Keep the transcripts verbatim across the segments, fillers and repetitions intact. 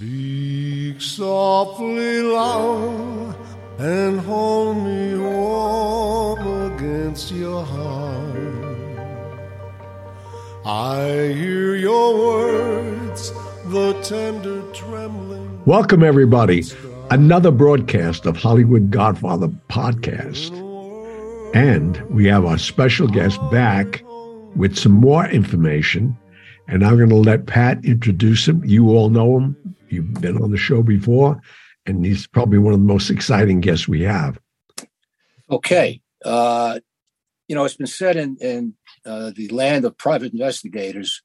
Speak softly loud and hold me warm against your heart. I hear your words, the tender trembling. Welcome, everybody. Another broadcast of Hollywood Godfather podcast. And we have our special guest back with some more information. And I'm going to let Pat introduce him. You all know him. You've been on the show before. And he's probably one of the most exciting guests we have. Okay. Uh, you know, it's been said in, in uh, the land of private investigators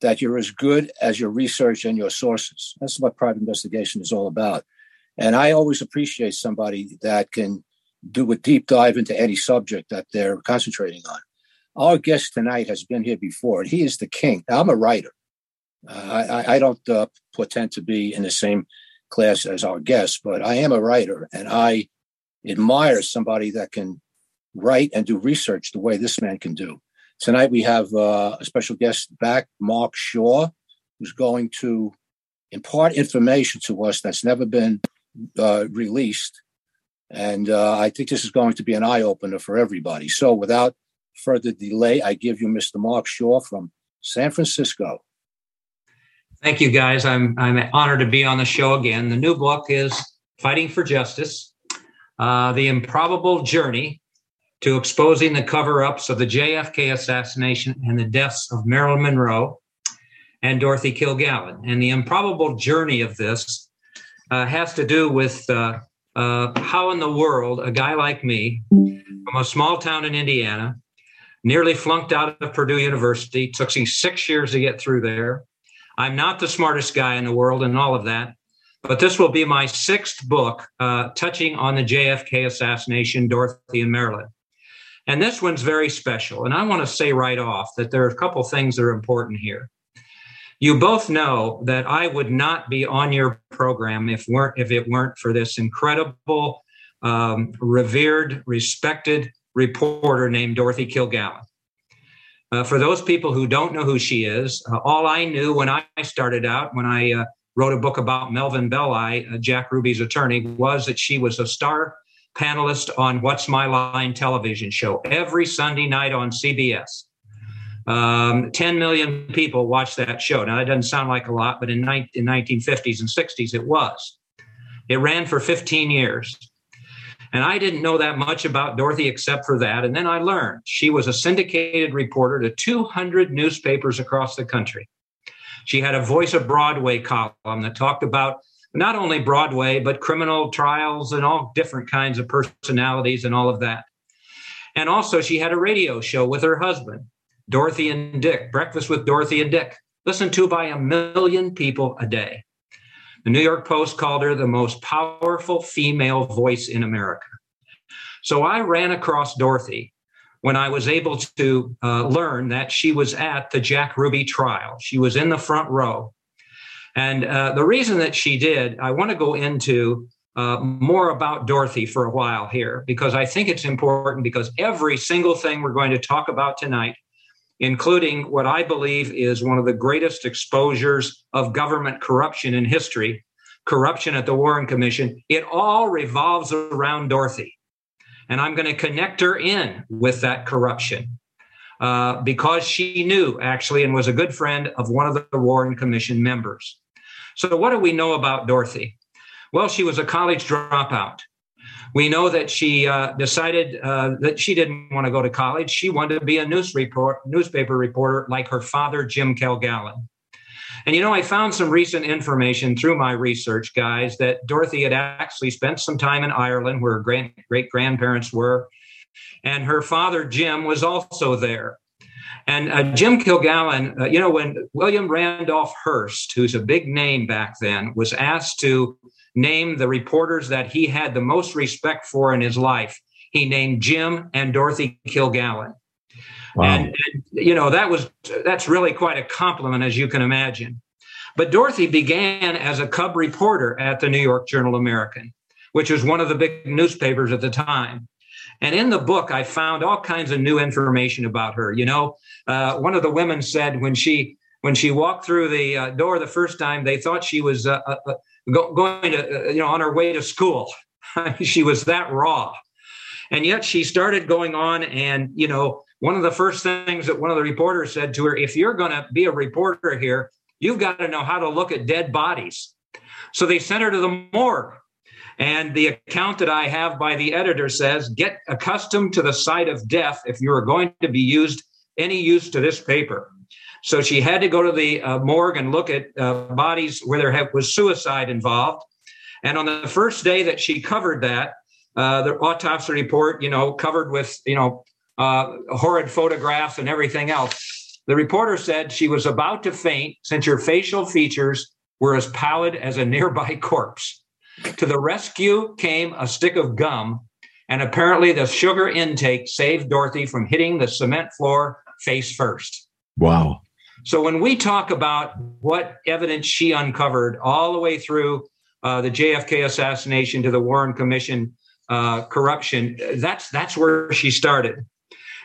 that you're as good as your research and your sources. That's what private investigation is all about. And I always appreciate somebody that can do a deep dive into any subject that they're concentrating on. Our guest tonight has been here before, and he is the king. Now, I'm a writer. Uh, I, I don't uh, pretend to be in the same class as our guest, but I am a writer, and I admire somebody that can write and do research the way this man can do. Tonight, we have uh, a special guest back, Mark Shaw, who's going to impart information to us that's never been uh, released. And uh, I think this is going to be an eye-opener for everybody. So without further delay, I give you Mister Mark Shaw from San Francisco. Thank you, guys. I'm I'm honored to be on the show again. The new book is Fighting for Justice, uh, The Improbable Journey to Exposing the Cover-Ups of the J F K Assassination and the Deaths of Marilyn Monroe and Dorothy Kilgallen. And the improbable journey of this uh, has to do with uh, uh, how in the world a guy like me from a small town in Indiana, nearly flunked out of Purdue University, took six years to get through there. I'm not the smartest guy in the world and all of that, but this will be my sixth book uh, touching on the J F K assassination, Dorothy and Marilyn. And this one's very special. And I want to say right off that there are a couple things that are important here. You both know that I would not be on your program if weren't if it weren't for this incredible, um, revered, respected reporter named Dorothy Kilgallen. Uh, for those people who don't know who she is, uh, all I knew when I started out, when I uh, wrote a book about Melvin Belli, uh, Jack Ruby's attorney, was that she was a star panelist on What's My Line television show every Sunday night on C B S. Um, ten million people watched that show. Now, that doesn't sound like a lot, but in ni- in nineteen fifties and sixties, it was. It ran for fifteen years. And I didn't know that much about Dorothy except for that. And then I learned she was a syndicated reporter to two hundred newspapers across the country. She had a Voice of Broadway column that talked about not only Broadway, but criminal trials and all different kinds of personalities and all of that. And also she had a radio show with her husband, Dorothy and Dick, Breakfast with Dorothy and Dick, listened to by a million people a day. The New York Post called her the most powerful female voice in America. So I ran across Dorothy when I was able to uh, learn that she was at the Jack Ruby trial. She was in the front row. And uh, the reason that she did, I want to go into uh, more about Dorothy for a while here, because I think it's important, because every single thing we're going to talk about tonight, including what I believe is one of the greatest exposures of government corruption in history, corruption at the Warren Commission, it all revolves around Dorothy. And I'm going to connect her in with that corruption uh, because she knew, actually, and was a good friend of one of the Warren Commission members. So what do we know about Dorothy? Well, she was a college dropout. We know that she uh, decided uh, that she didn't want to go to college. She wanted to be a news report, newspaper reporter like her father, Jim Kilgallen. And, you know, I found some recent information through my research, guys, that Dorothy had actually spent some time in Ireland where her grand, great-grandparents were. And her father, Jim, was also there. And uh, Jim Kilgallen, uh, you know, when William Randolph Hearst, who's a big name back then, was asked to name the reporters that he had the most respect for in his life, he named Jim and Dorothy Kilgallen. Wow. And, and, you know, that was that's really quite a compliment, as you can imagine. But Dorothy began as a cub reporter at the New York Journal-American, which was one of the big newspapers at the time. And in the book, I found all kinds of new information about her. You know, uh, one of the women said when she when she walked through the uh, door the first time, they thought she was uh, uh, go- going to, uh, you know, on her way to school. She was that raw. And yet she started going on. And, you know, one of the first things that one of the reporters said to her, if you're going to be a reporter here, you've got to know how to look at dead bodies. So they sent her to the morgue. And the account that I have by the editor says, get accustomed to the sight of death if you are going to be used any use to this paper. So she had to go to the uh, morgue and look at uh, bodies where there was suicide involved. And on the first day that she covered that, uh, the autopsy report, you know, covered with, you know, uh, horrid photographs and everything else, the reporter said she was about to faint since her facial features were as pallid as a nearby corpse. To the rescue came a stick of gum, and apparently the sugar intake saved Dorothy from hitting the cement floor face first. Wow. So when we talk about what evidence she uncovered all the way through uh, the J F K assassination to the Warren Commission uh, corruption, that's that's where she started.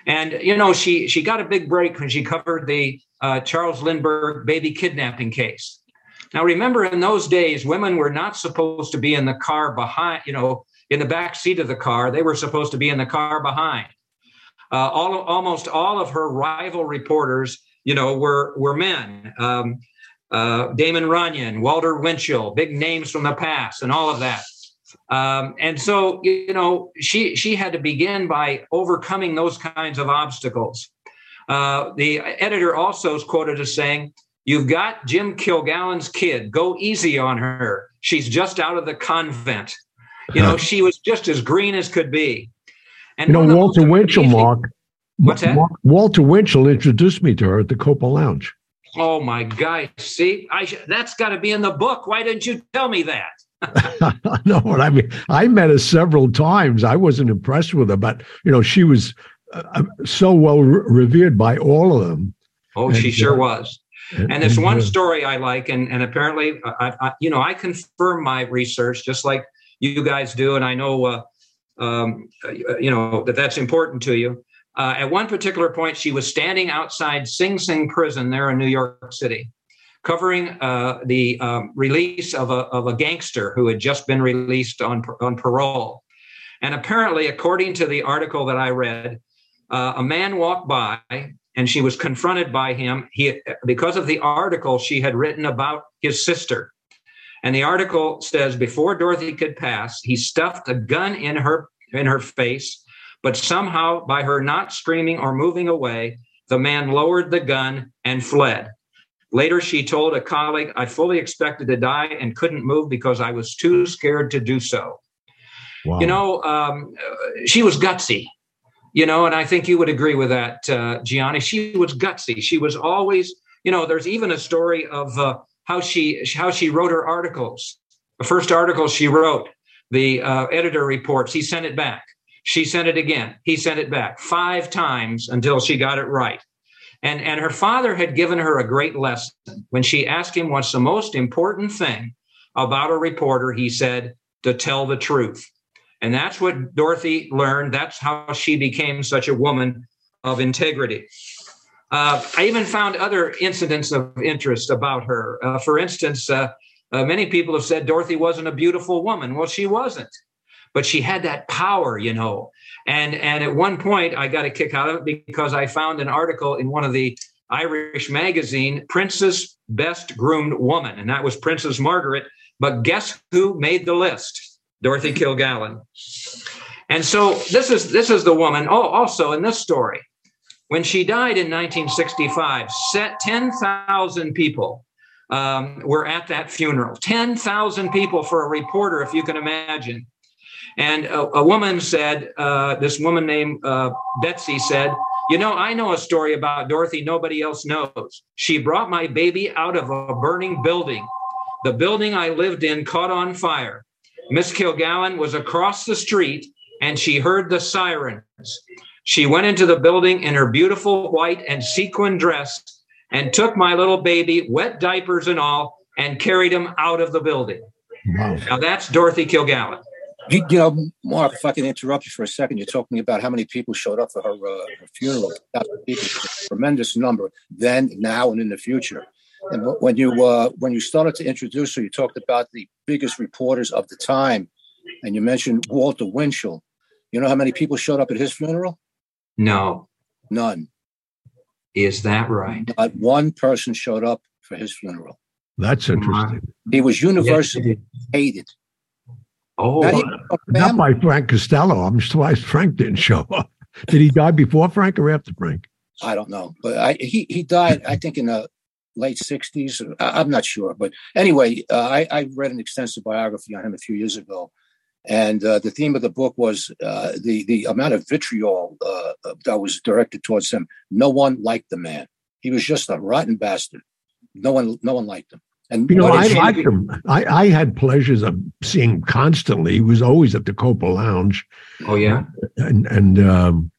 And, you know, she, she got a big break when she covered the uh, Charles Lindbergh baby kidnapping case. Now, remember, in those days, women were not supposed to be in the car behind, you know, in the back seat of the car. They were supposed to be in the car behind. Uh, all, almost all of her rival reporters, you know, were were men. Um, uh, Damon Runyon, Walter Winchell, big names from the past and all of that. Um, and so, you know, she she had to begin by overcoming those kinds of obstacles. Uh, the editor also is quoted as saying, "You've got Jim Kilgallen's kid. Go easy on her. She's just out of the convent." You know, she was just as green as could be. And you know, Walter Winchell, amazing, Mark. What's that? Mark, Walter Winchell introduced me to her at the Copa Lounge. Oh, my gosh. See, I sh- that's got to be in the book. Why didn't you tell me that? No, I mean, I met her several times. I wasn't impressed with her, but, you know, she was uh, so well re- revered by all of them. Oh, and she sure uh, was. And this one story I like, and, and apparently, I, I, you know, I confirm my research just like you guys do. And I know, uh, um, you know, that that's important to you. Uh, at one particular point, she was standing outside Sing Sing prison there in New York City, covering uh, the um, release of a, of a gangster who had just been released on, on parole. And apparently, according to the article that I read, uh, a man walked by, and she was confronted by him. He, because of the article she had written about his sister. And the article says, before Dorothy could pass, he stuffed a gun in her in her face, but somehow by her not screaming or moving away, the man lowered the gun and fled. Later, she told a colleague, I fully expected to die and couldn't move because I was too scared to do so. Wow. You know, um, she was gutsy. You know, and I think you would agree with that, uh, Gianni. She was gutsy. She was always, you know, there's even a story of uh, how she how she wrote her articles. The first article she wrote, the uh, editor reports, he sent it back. She sent it again. He sent it back five times until she got it right. And, and her father had given her a great lesson. When she asked him what's the most important thing about a reporter, he said, to tell the truth. And that's what Dorothy learned. That's how she became such a woman of integrity. Uh, I even found other incidents of interest about her. Uh, for instance, uh, uh, many people have said Dorothy wasn't a beautiful woman. Well, she wasn't, but she had that power, you know. And and at one point, I got a kick out of it because I found an article in one of the Irish magazine, Princess Best Groomed Woman, and that was Princess Margaret. But guess who made the list? Dorothy Kilgallen. And so this is this is the woman. Oh, also in this story, when she died in nineteen sixty-five, set ten thousand people um, were at that funeral. ten thousand people for a reporter, if you can imagine. And a, a woman said, uh, this woman named uh, Betsy said, you know, I know a story about Dorothy nobody else knows. She brought my baby out of a burning building. The building I lived in caught on fire. Miss Kilgallen was across the street, and she heard the sirens. She went into the building in her beautiful white and sequin dress and took my little baby, wet diapers and all, and carried him out of the building. Wow. Now, that's Dorothy Kilgallen. You, you know, Mark, if I can interrupt you for a second, you're talking about how many people showed up for her, uh, her funeral. People, a tremendous number then, now, and in the future. And when you uh, when you started to introduce her, you talked about the biggest reporters of the time, and you mentioned Walter Winchell. You know how many people showed up at his funeral? No. None. Is that right? Not one person showed up for his funeral. That's interesting. He was universally hated. Oh, not, not by Frank Costello. I'm surprised Frank didn't show up. Did he die before Frank or after Frank? I don't know, but I, he he died, I think, in the late sixties. I, I'm not sure, but anyway, uh, I, I read an extensive biography on him a few years ago, and uh, the theme of the book was uh, the the amount of vitriol uh, that was directed towards him. No one liked the man. He was just a rotten bastard. No one, no one liked him. And you know, I liked him. I, I had pleasures of seeing him constantly. He was always at the Copa Lounge. Oh yeah, and and um,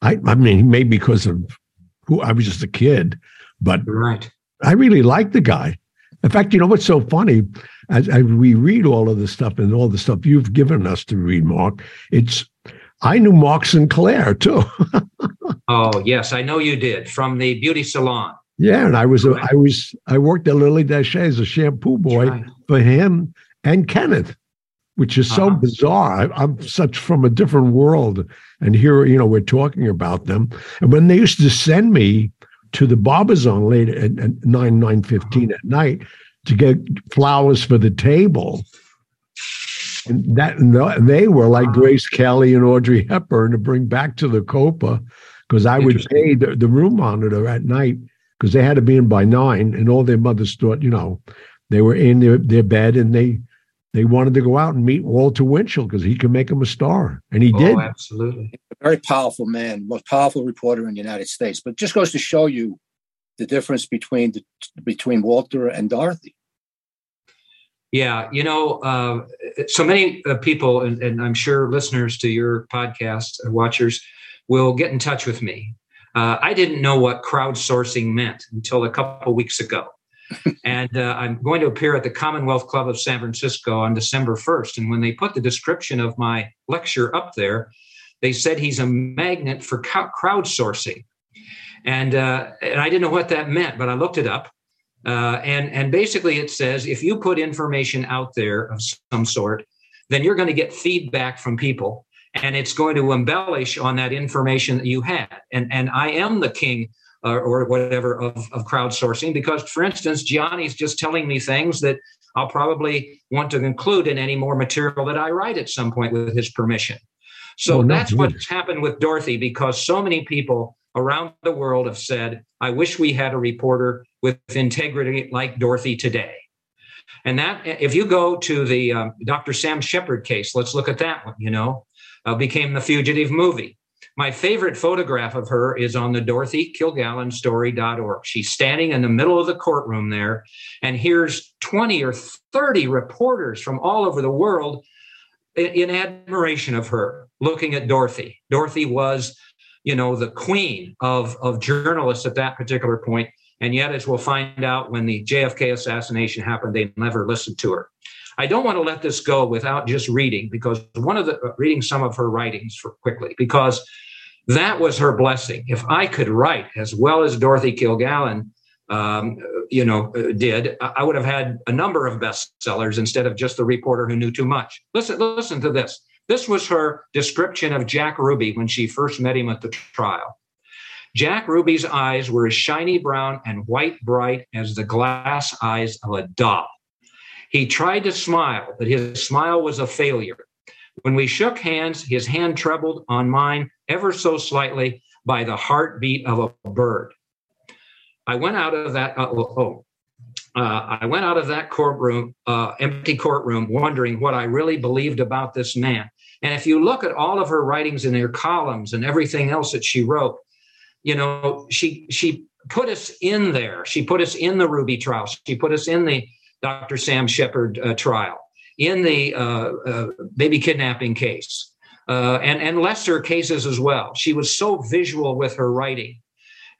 I I mean maybe because of who I was just a kid, but right. I really liked the guy. In fact, you know what's so funny? As, as we read all of this stuff and all the stuff you've given us to read, Mark, it's I knew Mark Sinclair too. Oh yes, I know you did from the beauty salon. Yeah, and I was a, I was I worked at Lily Daché as a shampoo boy right. for him and Kenneth, which is so uh-huh. bizarre. I, I'm such from a different world, and here you know we're talking about them. And when they used to send me to the Barbizon late at, at nine nine fifteen uh-huh. at night to get flowers for the table, and that and they were like uh-huh. Grace Kelly and Audrey Hepburn to bring back to the Copa because I would pay the, the room monitor at night. Because they had to be in by nine, and all their mothers thought, you know, they were in their, their bed, and they they wanted to go out and meet Walter Winchell because he could make him a star, and he oh, did. Absolutely, a very powerful man, most powerful reporter in the United States. But just goes to show you the difference between the, between Walter and Dorothy. Yeah, you know, uh, so many uh, people, and, and I'm sure listeners to your podcast and watchers will get in touch with me. Uh, I didn't know what crowdsourcing meant until a couple weeks ago. And uh, I'm going to appear at the Commonwealth Club of San Francisco on December first. And when they put the description of my lecture up there, they said he's a magnet for co- crowdsourcing. And, uh, and I didn't know what that meant, but I looked it up. Uh, and, and basically it says, if you put information out there of some sort, then you're going to get feedback from people. And it's going to embellish on that information that you had. And and I am the king uh, or whatever of, of crowdsourcing because, for instance, Gianni's just telling me things that I'll probably want to include in any more material that I write at some point with his permission. So well, that's no, what's happened with Dorothy because so many people around the world have said, I wish we had a reporter with integrity like Dorothy today. And that if you go to the um, Doctor Sam Shepard case, let's look at that one, you know. Uh, became the Fugitive movie. My favorite photograph of her is on the Dorothy Kilgallen Story dot org. She's standing in the middle of the courtroom there, and here's twenty or thirty reporters from all over the world in, in admiration of her, looking at Dorothy. Dorothy was, you know, the queen of, of journalists at that particular point, and yet, as we'll find out, when the J F K assassination happened, they never listened to her. I don't want to let this go without just reading because one of the reading some of her writings for quickly, because that was her blessing. If I could write as well as Dorothy Kilgallen, um, you know, did, I would have had a number of bestsellers instead of just the reporter who knew too much. Listen, listen to this. This was her description of Jack Ruby when she first met him at the trial. Jack Ruby's eyes were as shiny brown and white bright as the glass eyes of a doll. He tried to smile, but his smile was a failure. When we shook hands, his hand trembled on mine ever so slightly by the heartbeat of a bird. I went out of that. Uh, oh, uh, I went out of that courtroom, uh, empty courtroom, wondering what I really believed about this man. And if you look at all of her writings and her columns and everything else that she wrote, you know, she she put us in there. She put us in the Ruby trial. She put us in the Doctor Sam Shepard uh, trial, in the uh, uh, baby kidnapping case, uh, and, and lesser cases as well. She was so visual with her writing.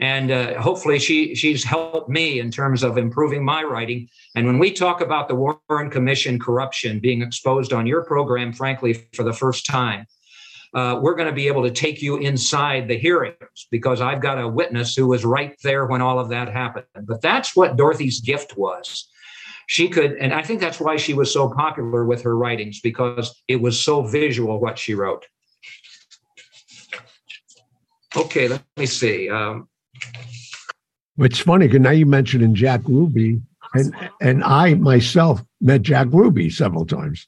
And uh, hopefully she she's helped me in terms of improving my writing. And when we talk about the Warren Commission corruption being exposed on your program, frankly, for the first time, uh, we're going to be able to take you inside the hearings, because I've got a witness who was right there when all of that happened. But that's what Dorothy's gift was. She could, and I think that's why she was so popular with her writings, because it was so visual what she wrote. Okay, let me see. Um, It's funny, because now you mentioned in Jack Ruby, and and I myself met Jack Ruby several times,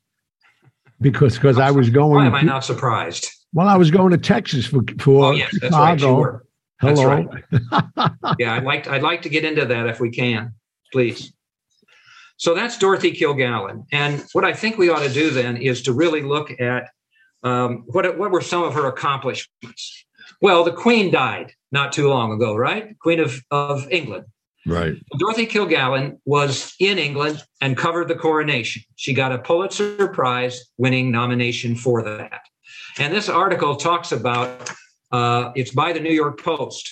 because because I was going. Why am I not surprised? Well, I was going to Texas for for oh, yes, that's Chicago. Right, you were. That's Hello. Right. Yeah, I'd like to, I'd like to get into that if we can, please. So that's Dorothy Kilgallen, and what I think we ought to do then is to really look at um, what what were some of her accomplishments. Well, the Queen died not too long ago, right? Queen of, of England. Right. Dorothy Kilgallen was in England and covered the coronation. She got a Pulitzer Prize winning nomination for that. And this article talks about, uh, it's by the New York Post.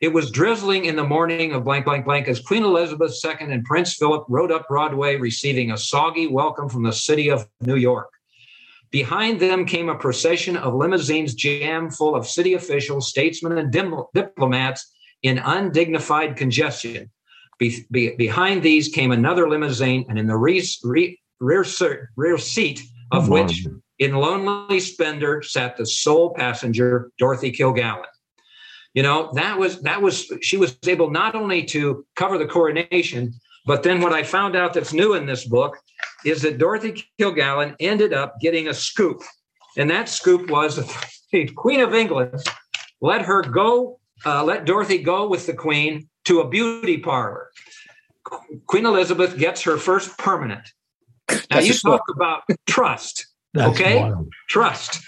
It was drizzling in the morning of blank, blank, blank as Queen Elizabeth the Second and Prince Philip rode up Broadway, receiving a soggy welcome from the city of New York. Behind them came a procession of limousines jammed full of city officials, statesmen, and dim- diplomats in undignified congestion. Be- be- behind these came another limousine, and in the re- re- rear, ser- rear seat of wow. which, in lonely splendor, sat the sole passenger, Dorothy Kilgallen. You know, that was that was she was able not only to cover the coronation, but then what I found out that's new in this book is that Dorothy Kilgallen ended up getting a scoop. And that scoop was the Queen of England let her go, uh, let Dorothy go with the Queen to a beauty parlor. Queen Elizabeth gets her first permanent. Now, you talk about trust, okay? Wild. Trust.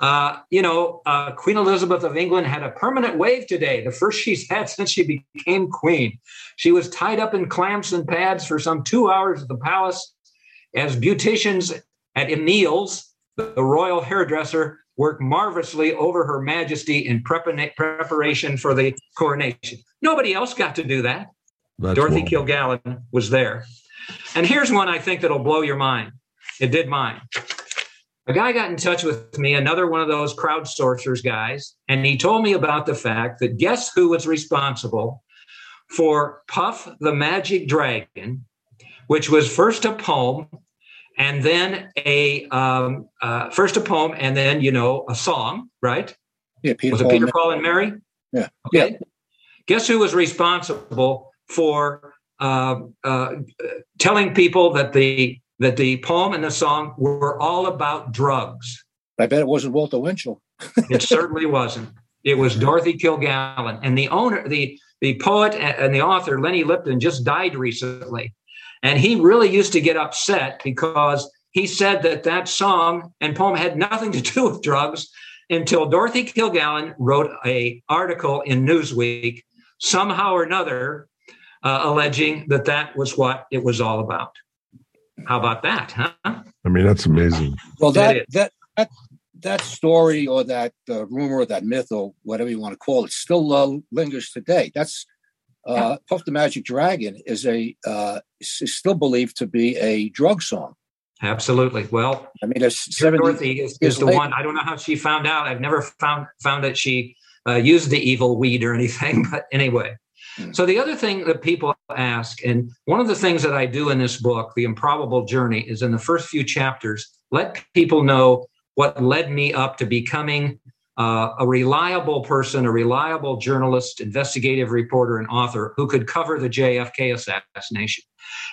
Uh, you know, uh, Queen Elizabeth of England had a permanent wave today, the first she's had since she became queen. She was tied up in clamps and pads for some two hours at the palace as beauticians at Emil's, the royal hairdresser, worked marvelously over her majesty in prepara- preparation for the coronation. Nobody else got to do that. That's Dorothy wonderful. Kilgallen was there. And here's one I think that'll blow your mind. It did mine. A guy got in touch with me, another one of those crowdsourcers guys, and he told me about the fact that guess who was responsible for Puff the Magic Dragon, which was first a poem and then a um, uh, first a poem and then, you know, a song, right? Yeah, Peter was it Peter, Paul, and Mary? Yeah. Okay. Yeah. Guess who was responsible for uh, uh, telling people that the that the poem and the song were all about drugs. I bet it wasn't Walter Winchell. It certainly wasn't. It was Dorothy Kilgallen. And the owner, the, the poet and the author, Lenny Lipton, just died recently. And he really used to get upset because he said that that song and poem had nothing to do with drugs until Dorothy Kilgallen wrote an article in Newsweek, somehow or another, uh, alleging that that was what it was all about. How about that, huh? I mean, that's amazing. Well, that that that, that story or that uh, rumor or that myth or whatever you want to call it still uh, lingers today. That's uh, Puff the Magic Dragon is a uh, is still believed to be a drug song. Absolutely. Well, I mean, Dorothy is, is the later. one. I don't know how she found out. I've never found found that she uh, used the evil weed or anything. But anyway. So the other thing that people ask, and one of the things that I do in this book, The Improbable Journey, is in the first few chapters, let people know what led me up to becoming uh, a reliable person, a reliable journalist, investigative reporter, and author who could cover the J F K assassination.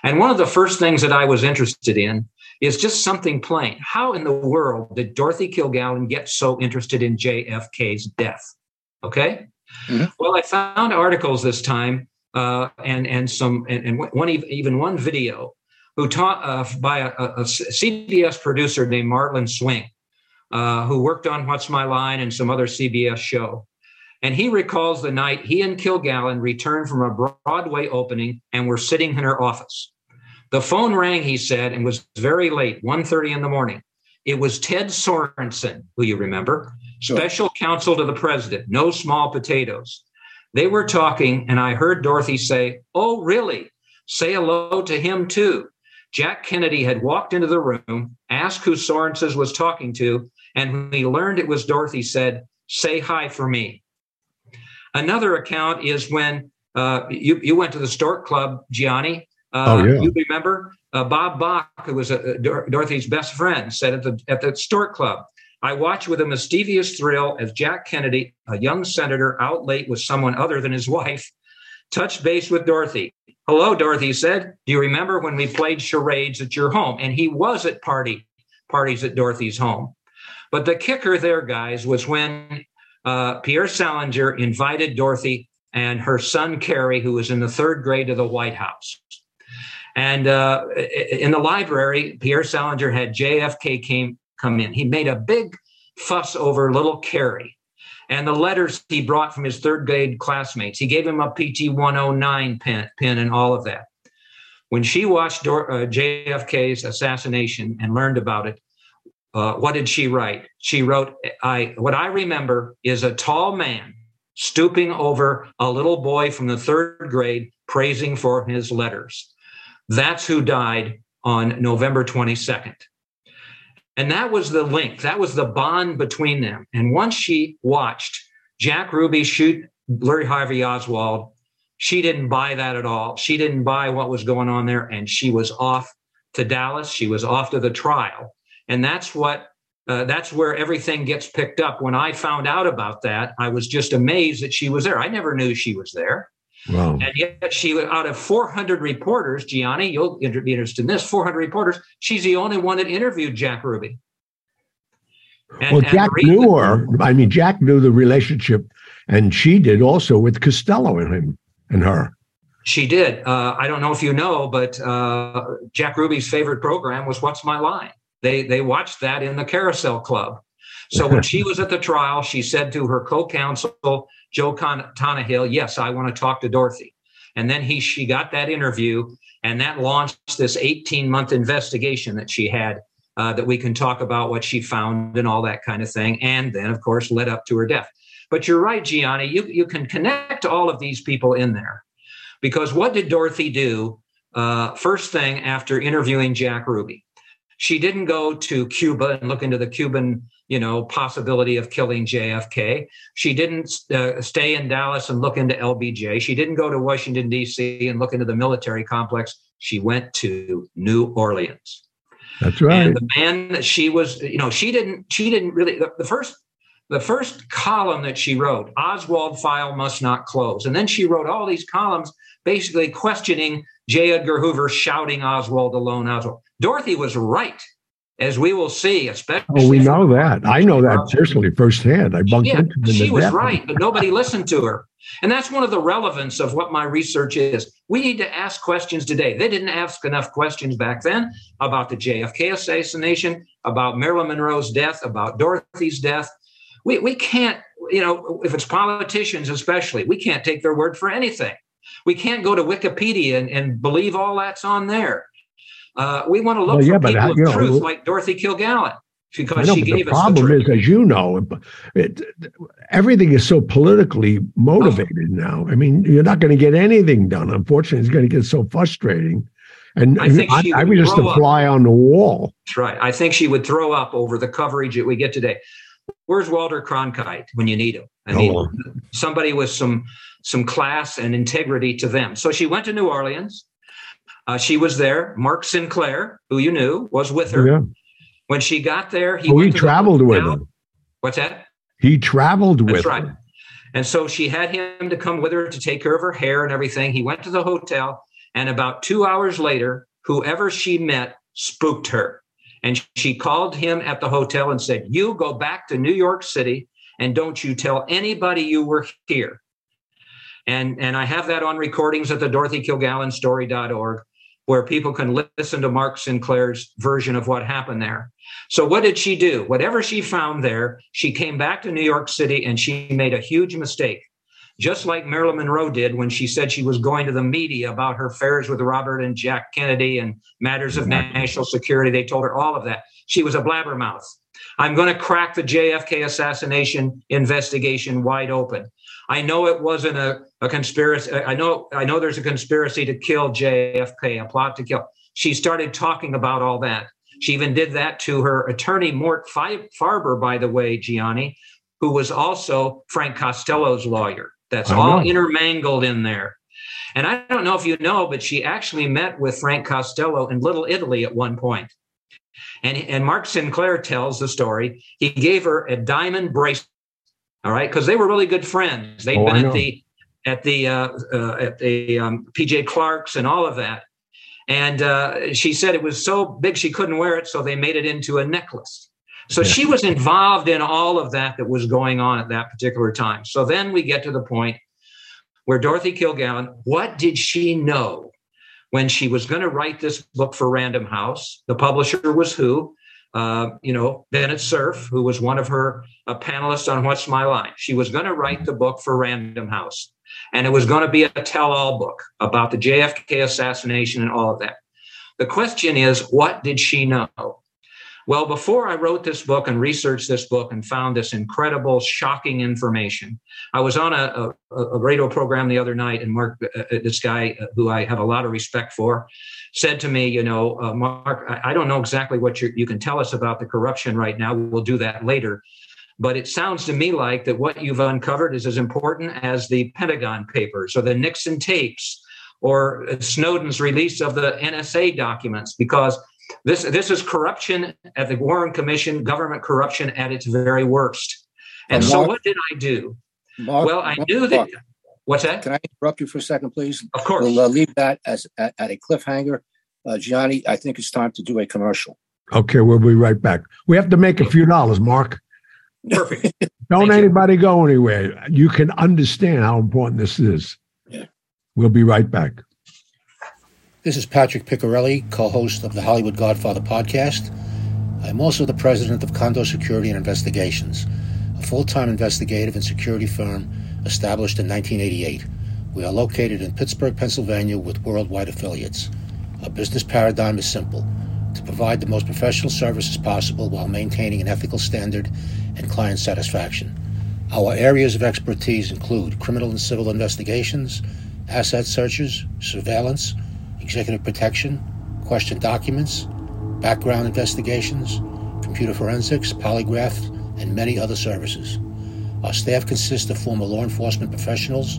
And one of the first things that I was interested in is just something plain. How in the world did Dorothy Kilgallen get so interested in J F K's death? Okay. Mm-hmm. Well, I found articles this time, uh, and and some, and, and one even one video, who taught uh, by a, a C B S producer named Marlon Swing, uh, who worked on What's My Line and some other C B S show, and he recalls the night he and Kilgallen returned from a Broadway opening and were sitting in her office. The phone rang, he said, and was very late, one thirty in the morning. It was Ted Sorensen, who you remember. Sure. Special counsel to the president, no small potatoes. They were talking, and I heard Dorothy say, "Oh, really? Say hello to him, too." Jack Kennedy had walked into the room, asked who Sorensen was talking to, and when he learned it was Dorothy, said, "Say hi for me." Another account is when uh, you, you went to the Stork Club, Gianni. Uh, oh, yeah. You remember? Uh, Bob Bach, who was a, Dor- Dorothy's best friend, said at the, at the Stork Club, "I watched with a mischievous thrill as Jack Kennedy, a young senator out late with someone other than his wife, touched base with Dorothy. 'Hello,' Dorothy said. 'Do you remember when we played charades at your home?'" And he was at party parties at Dorothy's home. But the kicker there, guys, was when uh, Pierre Salinger invited Dorothy and her son, Carrie, who was in the third grade, to the White House. And uh, in the library, Pierre Salinger had J F K came come in. He made a big fuss over little Carrie and the letters he brought from his third grade classmates. He gave him a P T one oh nine pin, pin and all of that. When she watched Dor- uh, J F K's assassination and learned about it, uh, what did she write? She wrote, "I what I remember is a tall man stooping over a little boy from the third grade, praising for his letters. That's who died on November twenty-second. And that was the link. That was the bond between them. And once she watched Jack Ruby shoot Lee Harvey Oswald, she didn't buy that at all. She didn't buy what was going on there. And she was off to Dallas. She was off to the trial. And that's what, uh, that's where everything gets picked up. When I found out about that, I was just amazed that she was there. I never knew she was there. Wow. And yet she, out of four hundred reporters, Gianni, you'll be interested in this, four hundred reporters, she's the only one that interviewed Jack Ruby. And, well, and Jack knew her. I mean, Jack knew the relationship, and she did also with Costello and him and her. She did. Uh, I don't know if you know, but uh, Jack Ruby's favorite program was What's My Line? They, they watched that in the Carousel Club. So when she was at the trial, she said to her co-counsel, Joe Con- Tonahill, "Yes, I want to talk to Dorothy." And then he, she got that interview, and that launched this eighteen-month investigation that she had uh, that we can talk about what she found and all that kind of thing. And then, of course, led up to her death. But you're right, Gianni, you, you can connect all of these people in there. Because what did Dorothy do uh, first thing after interviewing Jack Ruby? She didn't go to Cuba and look into the Cuban, you know, possibility of killing J F K. She didn't uh, stay in Dallas and look into L B J. She didn't go to Washington, D C and look into the military complex. She went to New Orleans. That's right. And the man that she was, you know, she didn't, she didn't really, the, the first, the first column that she wrote, "Oswald file must not close." And then she wrote all these columns basically questioning J. Edgar Hoover shouting "Oswald alone, Oswald." Dorothy was right, as we will see, especially. Oh, we know that. I know that personally firsthand. I bumped yeah, into them. She was right, but nobody listened to her. And that's one of the relevance of what my research is. We need to ask questions today. They didn't ask enough questions back then about the J F K assassination, about Marilyn Monroe's death, about Dorothy's death. We we can't, you know, if it's politicians especially, we can't take their word for anything. We can't go to Wikipedia and, and believe all that's on there. Uh, we want to look well, yeah, for people I, of know, truth like Dorothy Kilgallen, because know, she gave the us the problem is, as you know, it, it, everything is so politically motivated oh. now. I mean, you're not going to get anything done. Unfortunately, it's going to get so frustrating. And I, think I, she I, I was just a fly on the wall. That's right. I think she would throw up over the coverage that we get today. Where's Walter Cronkite when you need him? I mean, oh. somebody with some some class and integrity to them. So she went to New Orleans. Uh, she was there. Mark Sinclair, who you knew, was with her. Yeah. When she got there, he, oh, he traveled with her. What's that? He traveled with her. That's right. And so she had him to come with her to take care of her hair and everything. He went to the hotel, and about two hours later, whoever she met spooked her. And she called him at the hotel and said, "You go back to New York City, and don't you tell anybody you were here." And, and I have that on recordings at the Dorothy Kilgallen Story dot org, where people can listen to Mark Sinclair's version of what happened there. So what did she do? Whatever she found there, she came back to New York City, and she made a huge mistake. just like Marilyn Monroe did when she said she was going to the media about her affairs with Robert and Jack Kennedy and matters of national security. They told her all of that. She was a blabbermouth. I'm going to crack the J F K assassination investigation wide open. I know it wasn't a, a conspiracy. I know I know there's a conspiracy to kill J F K, a plot to kill. She started talking about all that. She even did that to her attorney, Mort Farber, by the way, Gianni, who was also Frank Costello's lawyer. That's all intermingled in there. And I don't know if you know, but she actually met with Frank Costello in Little Italy at one point. And, and Mark Sinclair tells the story. He gave her a diamond bracelet. All right, because they were really good friends. They'd oh, been at the at the uh, uh, at the um, P J Clark's and all of that. And uh, she said it was so big she couldn't wear it, so they made it into a necklace. So yeah. She was involved in all of that that was going on at that particular time. So then we get to the point where Dorothy Kilgallen, what did she know when she was going to write this book for Random House? The publisher was who? Uh, you know, Bennett Cerf, who was one of her uh, panelists on What's My Line. She was going to write the book for Random House, and it was going to be a tell-all book about the J F K assassination and all of that. The question is, what did she know? Well, before I wrote this book and researched this book and found this incredible, shocking information, I was on a, a, a radio program the other night, and Mark, uh, this guy uh, who I have a lot of respect for, said to me, you know, uh, Mark, I, I don't know exactly what you you can tell us about the corruption right now. We'll do that later. But it sounds to me like that what you've uncovered is as important as the Pentagon Papers or the Nixon tapes or Snowden's release of the N S A documents, because This this is corruption at the Warren Commission, government corruption at its very worst. And Mark, so what did I do? Mark, well, I Mark, knew that. Mark, what's that? Can I interrupt you for a second, please? Of course. We'll uh, leave that as at, at a cliffhanger. Uh, Gianni, I think it's time to do a commercial. Okay, we'll be right back. We have to make a few dollars, Mark. Perfect. Don't Thank anybody you. go anywhere. You can understand how important this is. Yeah. We'll be right back. This is Patrick Picciarelli, co-host of the Hollywood Godfather podcast. I'm also the president of Condo Security and Investigations, a full-time investigative and security firm established in nineteen eighty-eight. We are located in Pittsburgh, Pennsylvania, with worldwide affiliates. Our business paradigm is simple: to provide the most professional services possible while maintaining an ethical standard and client satisfaction. Our areas of expertise include criminal and civil investigations, asset searches, surveillance, executive protection, question documents, background investigations, computer forensics, polygraph, and many other services. Our staff consists of former law enforcement professionals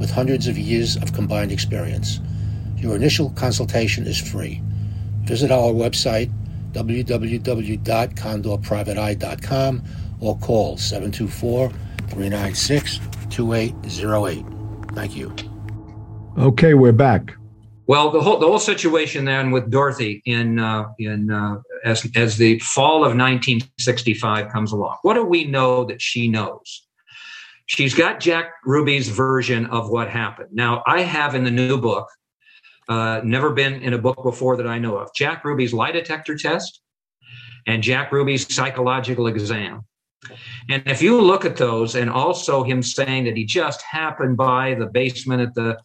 with hundreds of years of combined experience. Your initial consultation is free. Visit our website, w w w dot condor private eye dot com, or call seven two four, three nine six, two eight zero eight. Thank you. Okay, we're back. Well, the whole the whole situation then with Dorothy in uh, in uh, as as the fall of nineteen sixty-five comes along, what do we know that she knows? She's got Jack Ruby's version of what happened. Now, I have in the new book, uh, never been in a book before that I know of, Jack Ruby's lie detector test and Jack Ruby's psychological exam. And if you look at those, and also him saying that he just happened by the basement at the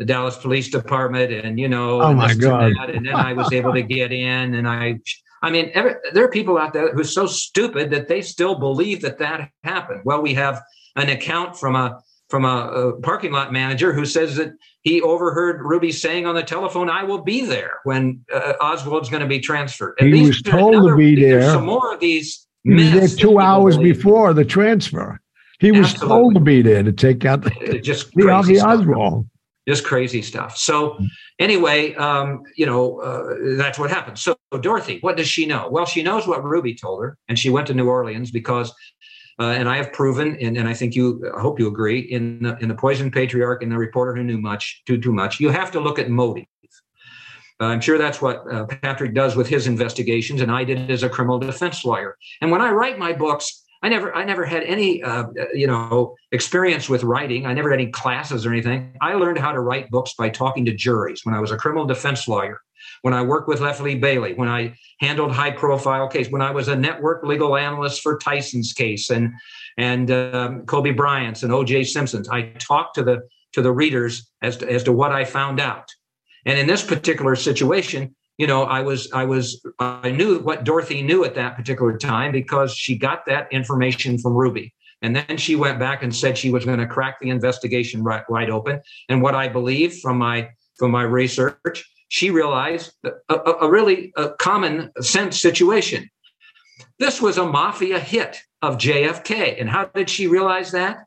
the Dallas Police Department, and you know, oh my God, that, and then I was able to get in, and I, I mean, every, there are people out there who are so stupid that they still believe that that happened. Well, we have an account from a from a, a parking lot manager who says that he overheard Ruby saying on the telephone, "I will be there when uh, Oswald's going to be transferred." And he was told another, to be there. Some more of these. He was there two hours believe. before the transfer. He was Absolutely. told to be there to take out the, just crazy the Oswald. Just crazy stuff. So anyway, um, you know, uh, that's what happened. So Dorothy, what does she know? Well, she knows what Ruby told her, and she went to New Orleans because, uh, and I have proven, and, and I think you, I hope you agree, in the, in the Poison Patriarch and the Reporter Who Knew Much, Too Too Much, you have to look at motive. Uh, I'm sure that's what uh, Patrick does with his investigations, and I did as a criminal defense lawyer. And when I write my books, I never, I never had any, uh, you know, experience with writing. I never had any classes or anything. I learned how to write books by talking to juries when I was a criminal defense lawyer. when I worked with Lefley Bailey, when I handled high-profile cases, when I was a network legal analyst for Tyson's case and and um, Kobe Bryant's and O J Simpson's, I talked to the to the readers as to, as to what I found out. And in this particular situation, you know, I was I was I knew what Dorothy knew at that particular time because she got that information from Ruby. And then she went back and said she was going to crack the investigation right, right open. And what I believe from my from my research, she realized a, a, a really a common sense situation. This was a mafia hit of J F K. And how did she realize that?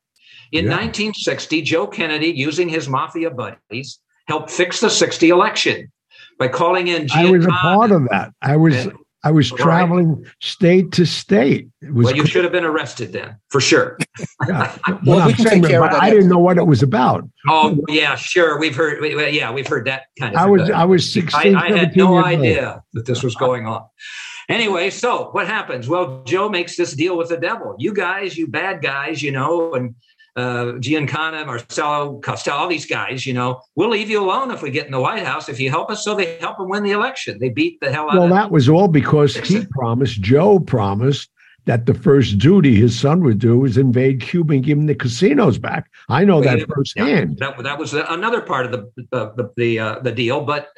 In yeah. nineteen sixty, Joe Kennedy, using his mafia buddies, helped fix the sixty election by calling in. Gian I was a part of that. I was. And, I was traveling right. state to state. It was well, you should have been arrested then, for sure. yeah. Well, well, we can take care of that. I didn't know what it was about. Oh, yeah, sure. We've heard. Yeah, we've heard that kind of. I was. Thing. I was sixteen. I, I had no idea old. that this was going on. Anyway, so what happens? Well, Joe makes this deal with the devil. You guys, you bad guys, you know, and uh, Giancana, Marcello, Costello, all these guys, you know, we'll leave you alone if we get in the White House, if you help us. So they help him win the election. They beat the hell out well, of him. Well, that was all because he promised, Joe promised that the first duty his son would do was invade Cuba and give him the casinos back. I know that firsthand. Yeah, that, that was another part of the uh, the the, uh, the deal, but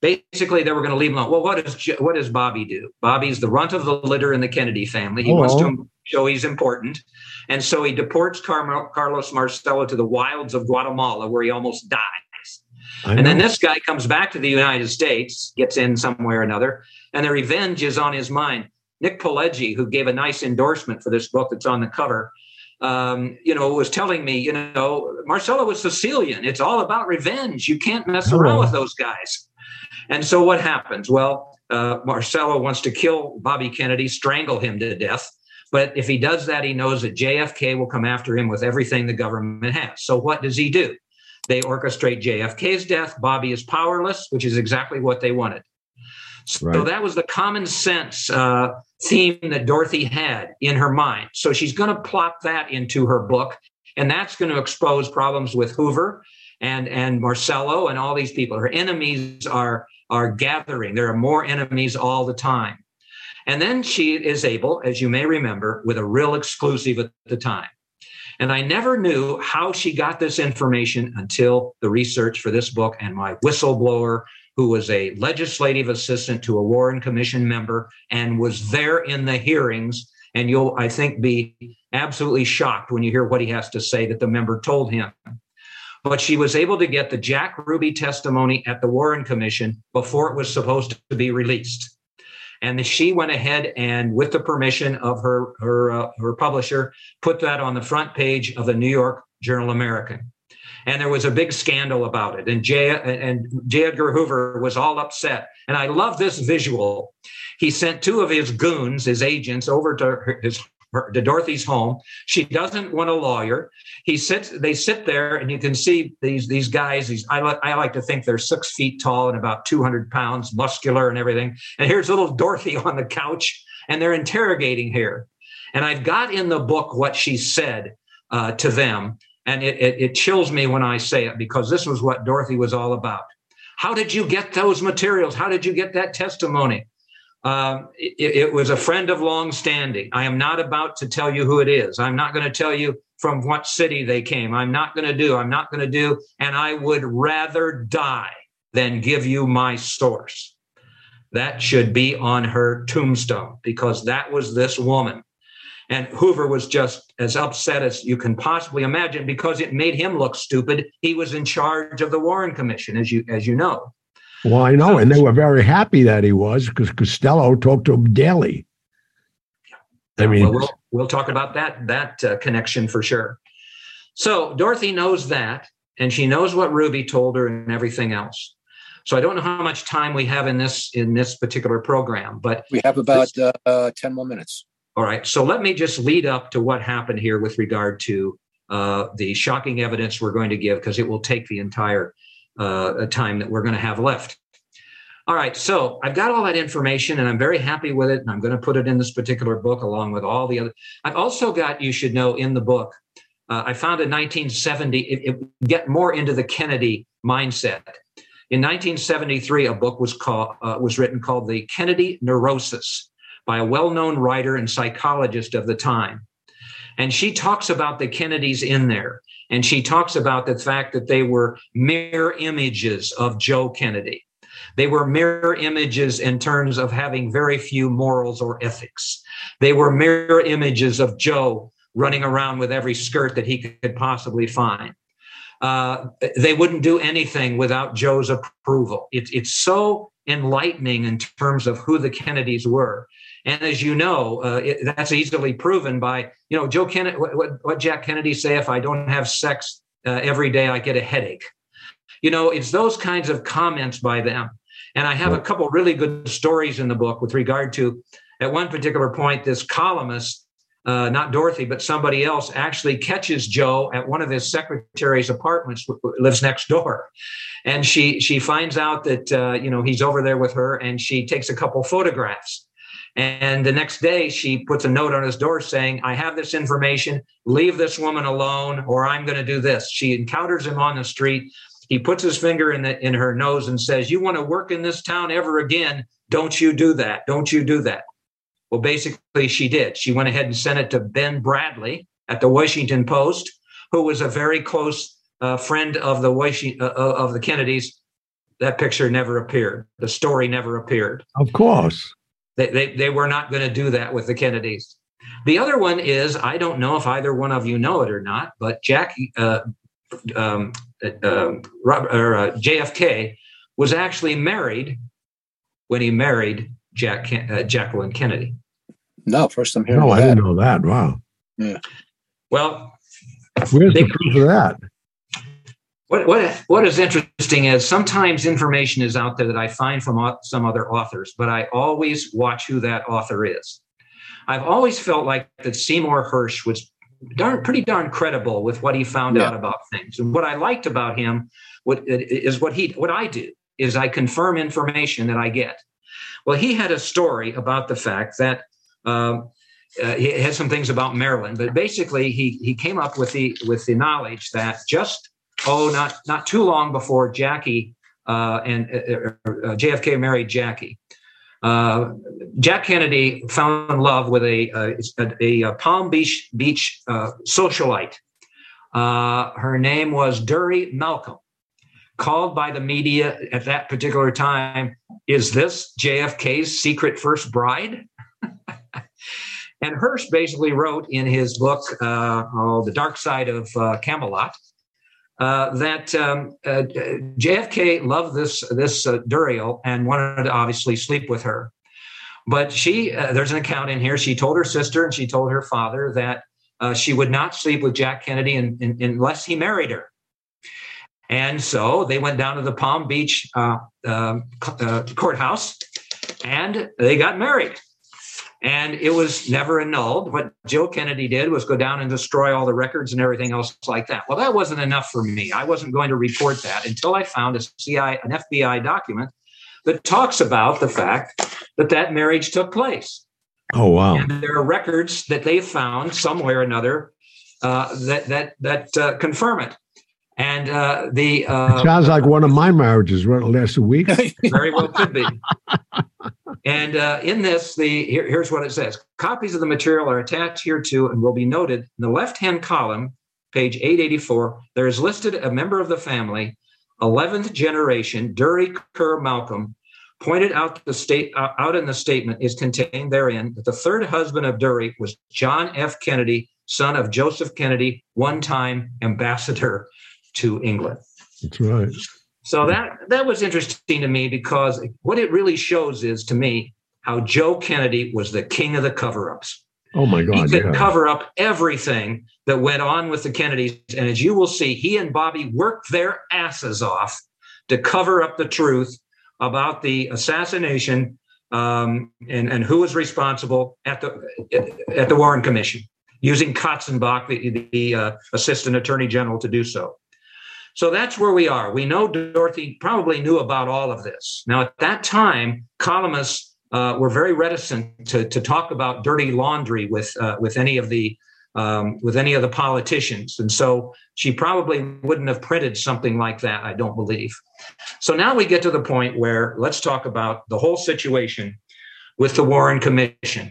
basically they were going to leave him alone. Well, what does what does Bobby do? Bobby's the runt of the litter in the Kennedy family. He oh. wants to show he's important, and so he deports Car- Carlos Marcello to the wilds of Guatemala, where he almost dies. And then this guy comes back to the United States, gets in somewhere or another, and the revenge is on his mind. Nick Pileggi, who gave a nice endorsement for this book that's on the cover, um, you know, was telling me, you know, Marcello was Sicilian. It's all about revenge. You can't mess around oh. with those guys. And so what happens? Well, uh, Marcello wants to kill Bobby Kennedy, strangle him to death. But if he does that, he knows that J F K will come after him with everything the government has. So what does he do? They orchestrate J F K's death. Bobby is powerless, which is exactly what they wanted. So right. that was the common sense uh, theme that Dorothy had in her mind. So she's going to plop that into her book, and that's going to expose problems with Hoover and and Marcello and all these people. Her enemies are are gathering. There are more enemies all the time. And then she is able, as you may remember, with a real exclusive at the time. And I never knew how she got this information until the research for this book and my whistleblower, who was a legislative assistant to a Warren Commission member and was there in the hearings. And you'll, I think, be absolutely shocked when you hear what he has to say that the member told him. But she was able to get the Jack Ruby testimony at the Warren Commission before it was supposed to be released. And she went ahead and, with the permission of her, her, uh, her publisher, put that on the front page of the New York Journal-American. And there was a big scandal about it. And J. and J. Edgar Hoover was all upset. And I love this visual. He sent two of his goons, his agents, over to her, his, her, to Dorothy's home. She doesn't want a lawyer. He sits. They sit there, and you can see these these guys. These I, li- I like to think they're six feet tall and about two hundred pounds, muscular and everything. And here's little Dorothy on the couch, and they're interrogating her. And I've got in the book what she said uh, to them. And it, it, it chills me when I say it, because this was what Dorothy was all about. How did you get those materials? How did you get that testimony? Um, it, it was a friend of long standing. I am not about to tell you who it is. I'm not going to tell you from what city they came. I'm not going to do. I'm not going to do. And I would rather die than give you my source. That should be on her tombstone, because that was this woman. And Hoover was just as upset as you can possibly imagine, because it made him look stupid. He was in charge of the Warren Commission, as you as you know. Well, I know. So, and they were very happy that he was, because Costello talked to him daily. Yeah. I mean, well, we'll, we'll talk about that, that uh, connection for sure. So Dorothy knows that, and she knows what Ruby told her and everything else. So I don't know how much time we have in this in this particular program, but we have about this, uh, ten more minutes. All right, so let me just lead up to what happened here with regard to uh, the shocking evidence we're going to give, because it will take the entire uh, time that we're going to have left. All right, so I've got all that information, and I'm very happy with it, and I'm going to put it in this particular book along with all the other. I've also got, you should know, in the book, uh, I found in nineteen seventy, it, it get more into the Kennedy mindset. In nineteen seventy-three, a book was called, uh, was written called The Kennedy Neurosis by a well-known writer and psychologist of the time. And she talks about the Kennedys in there. And she talks about the fact that they were mirror images of Joe Kennedy. They were mirror images in terms of having very few morals or ethics. They were mirror images of Joe running around with every skirt that he could possibly find. Uh, they wouldn't do anything without Joe's approval. It, it's so enlightening in terms of who the Kennedys were. And as you know, uh, it, that's easily proven by, you know, Joe Kennedy, what, what, what Jack Kennedy say, if I don't have sex uh, every day, I get a headache. You know, it's those kinds of comments by them. And I have a couple really good stories in the book with regard to, at one particular point, this columnist, uh, not Dorothy, but somebody else, actually catches Joe at one of his secretary's apartments, lives next door. And she she finds out that, uh, you know, he's over there with her, and she takes a couple photographs. And the next day, she puts a note on his door saying, I have this information, leave this woman alone, or I'm going to do this. She encounters him on the street. He puts his finger in the, in her nose and says, you want to work in this town ever again? Don't you do that. Don't you do that. Well, basically, she did. She went ahead and sent it to Ben Bradlee at the Washington Post, who was a very close uh, friend of the Washington, uh, of the Kennedys. That picture never appeared. The story never appeared. Of course. They, they, they were not going to do that with the Kennedys. The other one is, I don't know if either one of you know it or not, but Jack... Uh, Um, uh, Robert, or, uh, J F K was actually married when he married Jack uh, Jacqueline Kennedy. No, first I'm hearing. No, I that. didn't know that. Wow. Yeah. Well, where's they, the proof of that? What what what is interesting is sometimes information is out there that I find from some other authors, but I always watch who that author is. I've always felt like that Seymour Hersh was darn, pretty darn credible with what he found yeah. out about things. And what I liked about him what, is what he, what I do is I confirm information that I get. Well, he had a story about the fact that um, uh, he had some things about Maryland, but basically he he came up with the with the knowledge that just oh not not too long before Jackie uh, and uh, uh, J F K married Jackie. Uh, Jack Kennedy fell in love with a, a, a Palm Beach Beach uh, socialite. Uh, her name was Durie Malcolm, called by the media at that particular time, is this J F K's secret first bride? And Hersh basically wrote in his book, uh, oh, The Dark Side of uh, Camelot, Uh, that um, uh, J F K loved this this uh, Duriel and wanted to obviously sleep with her. But she, uh, there's an account in here, she told her sister and she told her father that uh, she would not sleep with Jack Kennedy in, in, unless he married her. And so they went down to the Palm Beach uh, uh, uh, courthouse and they got married. And it was never annulled. What Joe Kennedy did was go down and destroy all the records and everything else like that. Well, that wasn't enough for me. I wasn't going to report that until I found a C I A, an F B I document that talks about the fact that that marriage took place. Oh, wow. And there are records that they found somewhere or another uh, that that that uh, confirm it. And uh, the uh, it sounds like one of my marriages right last week. Very well could be. And uh, in this, the here, here's what it says: copies of the material are attached here too, and will be noted in the left-hand column, page eight eighty-four. There is listed a member of the family, eleventh generation, Durie Kerr Malcolm, pointed out the state uh, out in the statement is contained therein that the third husband of Durie was John F. Kennedy, son of Joseph Kennedy, one-time ambassador to England. That's right. So that that was interesting to me because what it really shows is to me how Joe Kennedy was the king of the cover-ups. Oh my God! He could yeah. cover up everything that went on with the Kennedys, and as you will see, he and Bobby worked their asses off to cover up the truth about the assassination um, and and who was responsible at the at the Warren Commission, using Katzenbach, the, the uh, assistant attorney general, to do so. So that's where we are. We know Dorothy probably knew about all of this. Now, at that time, columnists uh, were very reticent to, to talk about dirty laundry with uh, with any of the um, with any of the politicians. And so she probably wouldn't have printed something like that, I don't believe. So now we get to the point where let's talk about the whole situation with the Warren Commission.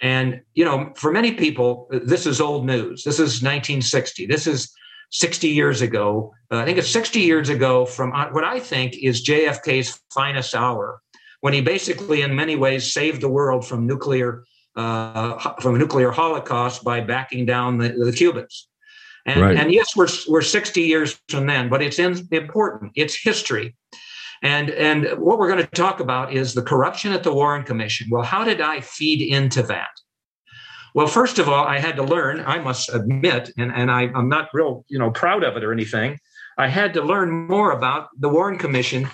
And, you know, for many people, this is old news. This is nineteen sixty. This is sixty years ago. Uh, I think it's sixty years ago from what I think is J F K's finest hour, when he basically, in many ways, saved the world from nuclear uh, from a nuclear holocaust by backing down the, the Cubans. And, right. and yes, we're we're sixty years from then, but it's in, important. It's history. And and what we're going to talk about is the corruption at the Warren Commission. Well, how did I feed into that? Well, first of all, I had to learn, I must admit, and, and I, I'm not real, you know, proud of it or anything. I had to learn more about the Warren Commission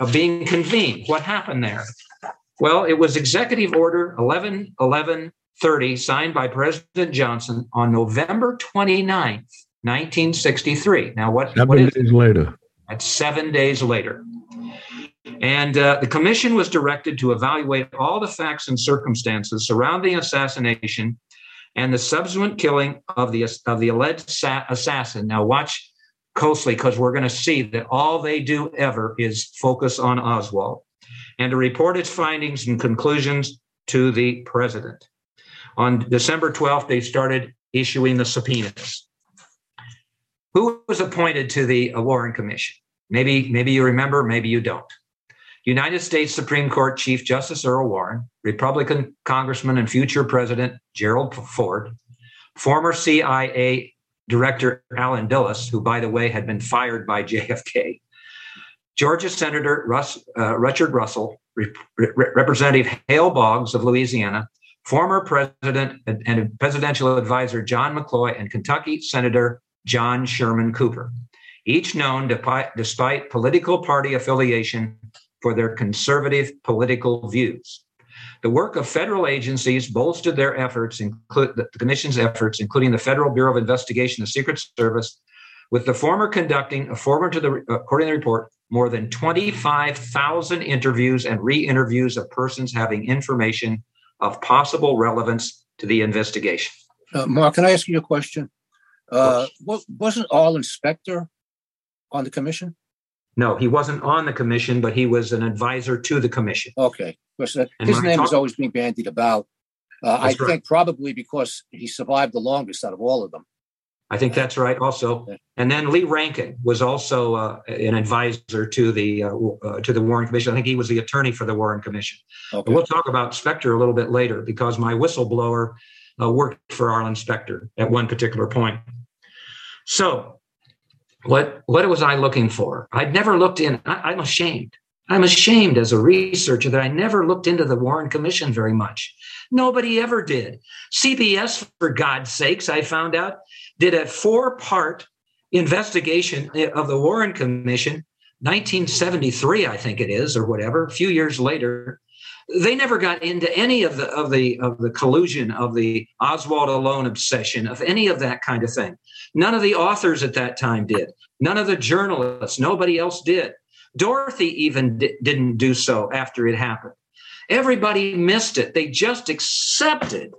of being convened. What happened there? Well, it was Executive Order eleven eleven thirty, signed by President Johnson on November twenty-ninth, nineteen sixty-three. Now, what, seven what is days it? later. That's seven days later. And uh, the commission was directed to evaluate all the facts and circumstances surrounding assassination and the subsequent killing of the of the alleged sa- assassin. Now, watch closely, because we're going to see that all they do ever is focus on Oswald and to report its findings and conclusions to the president. On December twelfth, they started issuing the subpoenas. Who was appointed to the uh, Warren Commission? Maybe, maybe you remember, maybe you don't. United States Supreme Court Chief Justice Earl Warren, Republican Congressman and future President Gerald Ford, former C I A Director Alan Dulles, who, by the way, had been fired by J F K, Georgia Senator Russ, uh, Richard Russell, Rep- Representative Hale Boggs of Louisiana, former President and Presidential Advisor John McCloy, and Kentucky Senator John Sherman Cooper, each known depi- despite political party affiliation for their conservative political views. The work of federal agencies bolstered their efforts, include the commission's efforts, including the Federal Bureau of Investigation, the Secret Service, with the former conducting, a former to the, according to the report, more than twenty-five thousand interviews and re-interviews of persons having information of possible relevance to the investigation. Uh, Mark, can I ask you a question? Uh, wasn't all inspector on the commission? No, he wasn't on the commission, but he was an advisor to the commission. Okay. His name talk- is always being bandied about. Uh, I right. think probably because he survived the longest out of all of them. I think that's right also. Yeah. And then Lee Rankin was also uh, an advisor to the uh, uh, to the Warren Commission. I think he was the attorney for the Warren Commission. Okay. We'll talk about Specter a little bit later because my whistleblower uh, worked for Arlen Specter at one particular point. So, What what was I looking for? I'd never looked in. I, I'm ashamed. I'm ashamed as a researcher that I never looked into the Warren Commission very much. Nobody ever did. C B S, for God's sakes, I found out, did a four-part investigation of the Warren Commission, nineteen seventy-three, I think it is, or whatever, a few years later. They never got into any of the of the of the collusion of the Oswald alone obsession of any of that kind of thing. None of the authors at that time did. None of the journalists. Nobody else did. Dorothy even di- didn't do so after it happened. Everybody missed it. They just accepted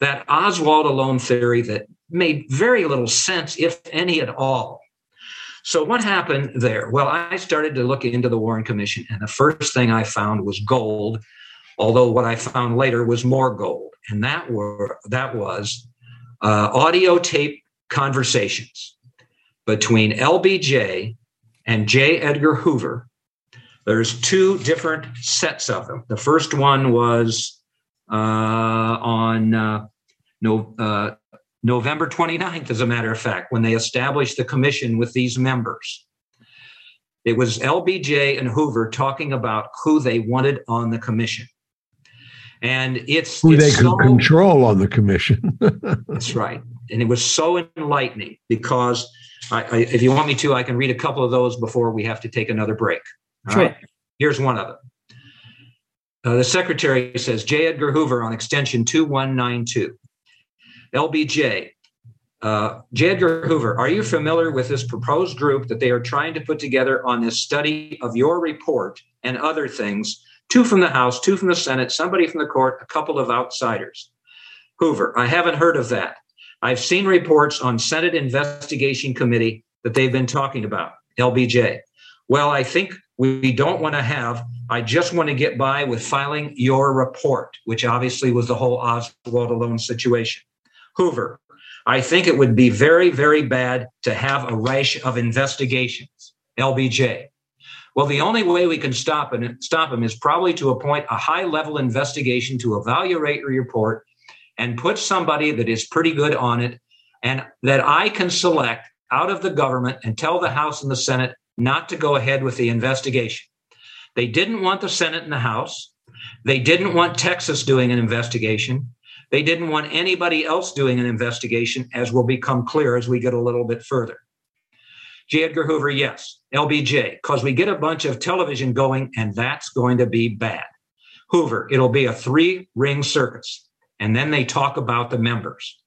that Oswald alone theory that made very little sense, if any at all. So what happened there? Well, I started to look into the Warren Commission, and the first thing I found was gold, although what I found later was more gold. And that were that was uh, audio tape conversations between L B J and J. Edgar Hoover. There's two different sets of them. The first one was uh, on uh, no. Uh, November twenty-ninth, as a matter of fact, when they established the commission with these members. It was L B J and Hoover talking about who they wanted on the commission. And it's who it's they so, could control on the commission. That's right. And it was so enlightening because I, I, if you want me to, I can read a couple of those before we have to take another break. All sure. right. Here's one of them. Uh, the secretary says, J. Edgar Hoover on extension two one nine two. L B J, uh, J. Edgar Hoover, are you familiar with this proposed group that they are trying to put together on this study of your report and other things? Two from the House, two from the Senate, somebody from the court, a couple of outsiders. Hoover, I haven't heard of that. I've seen reports on Senate Investigation Committee that they've been talking about, L B J. Well, I think we don't want to have, I just want to get by with filing your report, which obviously was the whole Oswald alone situation. Hoover, I think it would be very, very bad to have a rash of investigations, L B J. Well, the only way we can stop and stop him is probably to appoint a high-level investigation to evaluate your report and put somebody that is pretty good on it and that I can select out of the government and tell the House and the Senate not to go ahead with the investigation. They didn't want the Senate and the House. They didn't want Texas doing an investigation. They didn't want anybody else doing an investigation, as will become clear as we get a little bit further. J. Edgar Hoover, yes. L B J, because we get a bunch of television going, and that's going to be bad. Hoover, it'll be a three-ring circus. And then they talk about the members.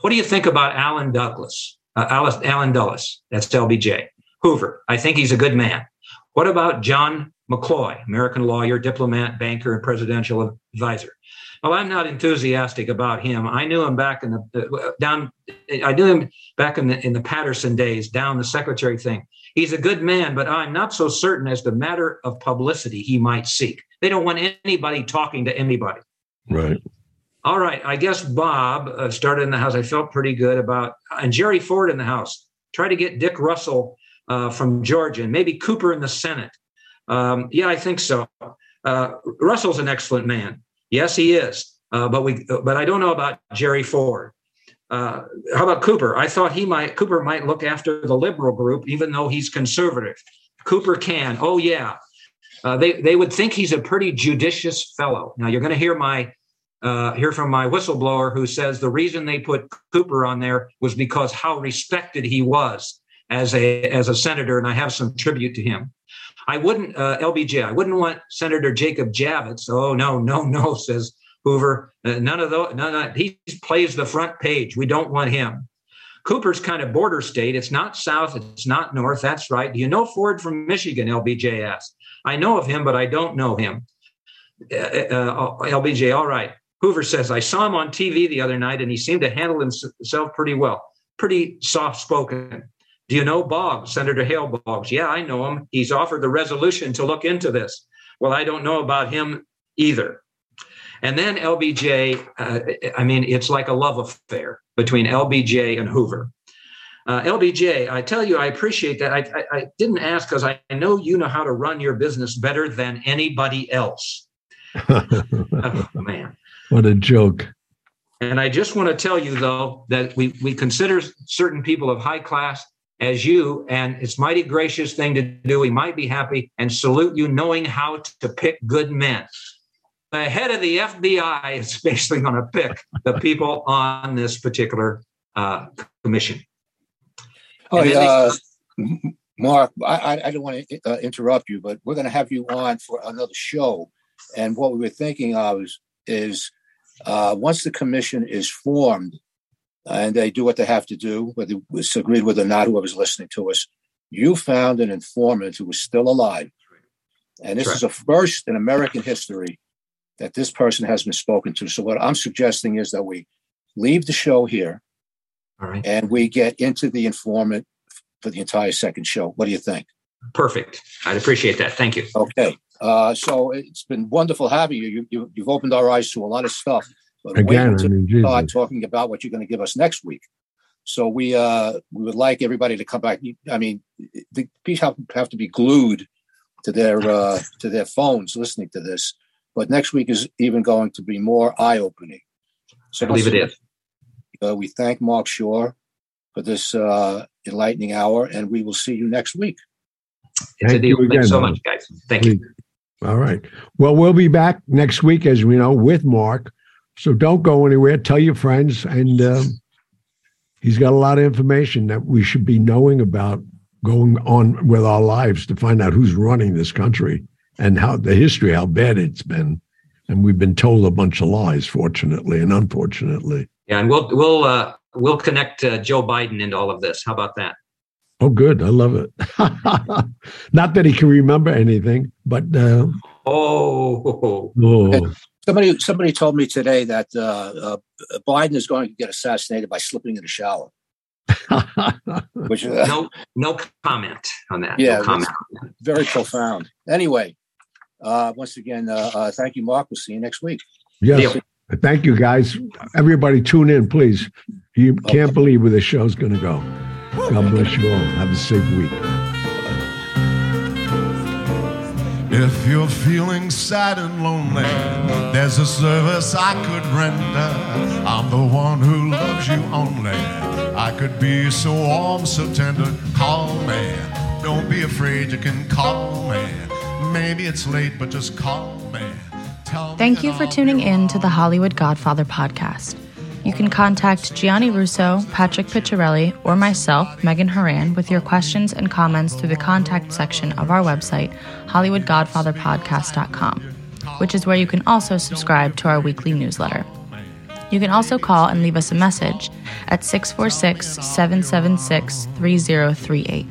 What do you think about Alan Douglas? Uh, Alice, Alan Dulles, that's L B J. Hoover, I think he's a good man. What about John McCloy, American lawyer, diplomat, banker, and presidential advisor? Well, I'm not enthusiastic about him. I knew him back in the uh, down. I knew him back in the in the Patterson days, down the secretary thing. He's a good man, but I'm not so certain as the matter of publicity he might seek. They don't want anybody talking to anybody. Right. All right. I guess Bob uh, started in the House. I felt pretty good about and Jerry Ford in the House. Try to get Dick Russell Uh, from Georgia, and maybe Cooper in the Senate. Um, yeah, I think so. Uh, Russell's an excellent man. Yes, he is. Uh, but we, but I don't know about Jerry Ford. Uh, how about Cooper? I thought he might, Cooper might look after the liberal group, even though he's conservative. Cooper can. Oh, yeah. Uh, they, they would think he's a pretty judicious fellow. Now, you're going to hear my uh, hear from my whistleblower who says the reason they put Cooper on there was because how respected he was as a as a senator, and I have some tribute to him. I wouldn't, uh, L B J, I wouldn't want Senator Jacob Javits. Oh, no, no, no, says Hoover. Uh, none of those, none of, he plays the front page. We don't want him. Cooper's kind of border state. It's not south, it's not north. That's right. Do you know Ford from Michigan, L B J asked. I know of him, but I don't know him. Uh, uh, L B J, all right. Hoover says, I saw him on T V the other night, and he seemed to handle himself pretty well, pretty soft-spoken. Do you know Boggs, Senator Hale Boggs? Yeah, I know him. He's offered the resolution to look into this. Well, I don't know about him either. And then L B J, uh, I mean, it's like a love affair between L B J and Hoover. Uh, L B J, I tell you, I appreciate that. I, I, I didn't ask because I know you know how to run your business better than anybody else. Oh, man. What a joke. And I just want to tell you, though, that we, we consider certain people of high class as you, and it's a mighty gracious thing to do. We might be happy and salute you knowing how to pick good men. The head of the F B I is basically going to pick the people on this particular uh, commission. Oh, yeah, uh, they- Mark, I, I don't want to uh, interrupt you, but we're going to have you on for another show. And what we were thinking of is, is uh, once the commission is formed, and they do what they have to do, whether it's agreed with or not, whoever's listening to us, you found an informant who was still alive. And this That's right. is a first in American history that this person has been spoken to. So what I'm suggesting is that we leave the show here, all right, and we get into the informant for the entire second show. What do you think? Perfect. I'd appreciate that. Thank you. Okay. Uh, so it's been wonderful having you. you, you you've opened our eyes to a lot of stuff. But Again, wait until you start talking about what you're going to give us next week. So we uh, we would like everybody to come back. I mean, the people have to be glued to their uh, to their phones listening to this. But next week is even going to be more eye-opening. So I believe it is. Uh, we thank Mark Shaw for this uh, enlightening hour, and we will see you next week. It's a deal. Thanks so much, guys. Thank you. All right. Well, we'll be back next week, as we know, with Mark. So don't go anywhere. Tell your friends. And uh, he's got a lot of information that we should be knowing about going on with our lives to find out who's running this country and how the history, how bad it's been. And we've been told a bunch of lies, fortunately and unfortunately. Yeah, and we'll we'll uh, we'll connect uh, Joe Biden into all of this. How about that? Oh, good. I love it. Not that he can remember anything, but... Uh, oh. oh. Somebody somebody told me today that uh, uh, Biden is going to get assassinated by slipping in a shower. Which, uh, no, no comment on that. Yeah, no comment. Very profound. Anyway, uh, once again, uh, uh, thank you, Mark. We'll see you next week. Yes. Yeah. Thank you, guys. Everybody tune in, please. You okay. Can't believe where the show's going to go. God bless you all. Have a safe week. If you're feeling sad and lonely, there's a service I could render. I'm the one who loves you only. I could be so warm, so tender. Call me. Don't be afraid, you can call me. Maybe it's late, but just call me. Tell Thank me you for tuning in to the Hollywood Godfather podcast. You can contact Gianni Russo, Patrick Picciarelli, or myself, Megan Horan, with your questions and comments through the contact section of our website, Hollywood Godfather Podcast dot com, which is where you can also subscribe to our weekly newsletter. You can also call and leave us a message at six four six, seven seven six, three zero three eight.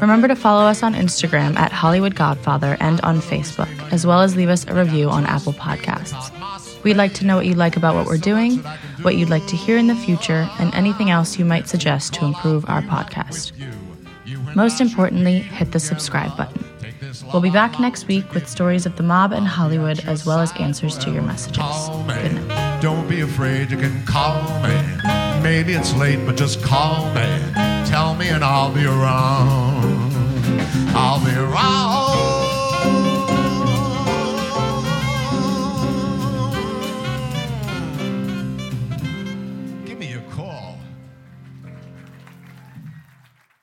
Remember to follow us on Instagram at Hollywood Godfather and on Facebook, as well as leave us a review on Apple Podcasts. We'd like to know what you like about what we're doing, what you'd like to hear in the future, and anything else you might suggest to improve our podcast. Most importantly, hit the subscribe button. We'll be back next week with stories of the mob and Hollywood, as well as answers to your messages. Good night. Don't be afraid, you can call me. Maybe it's late, but just call me. Tell me and I'll be around. I'll be around.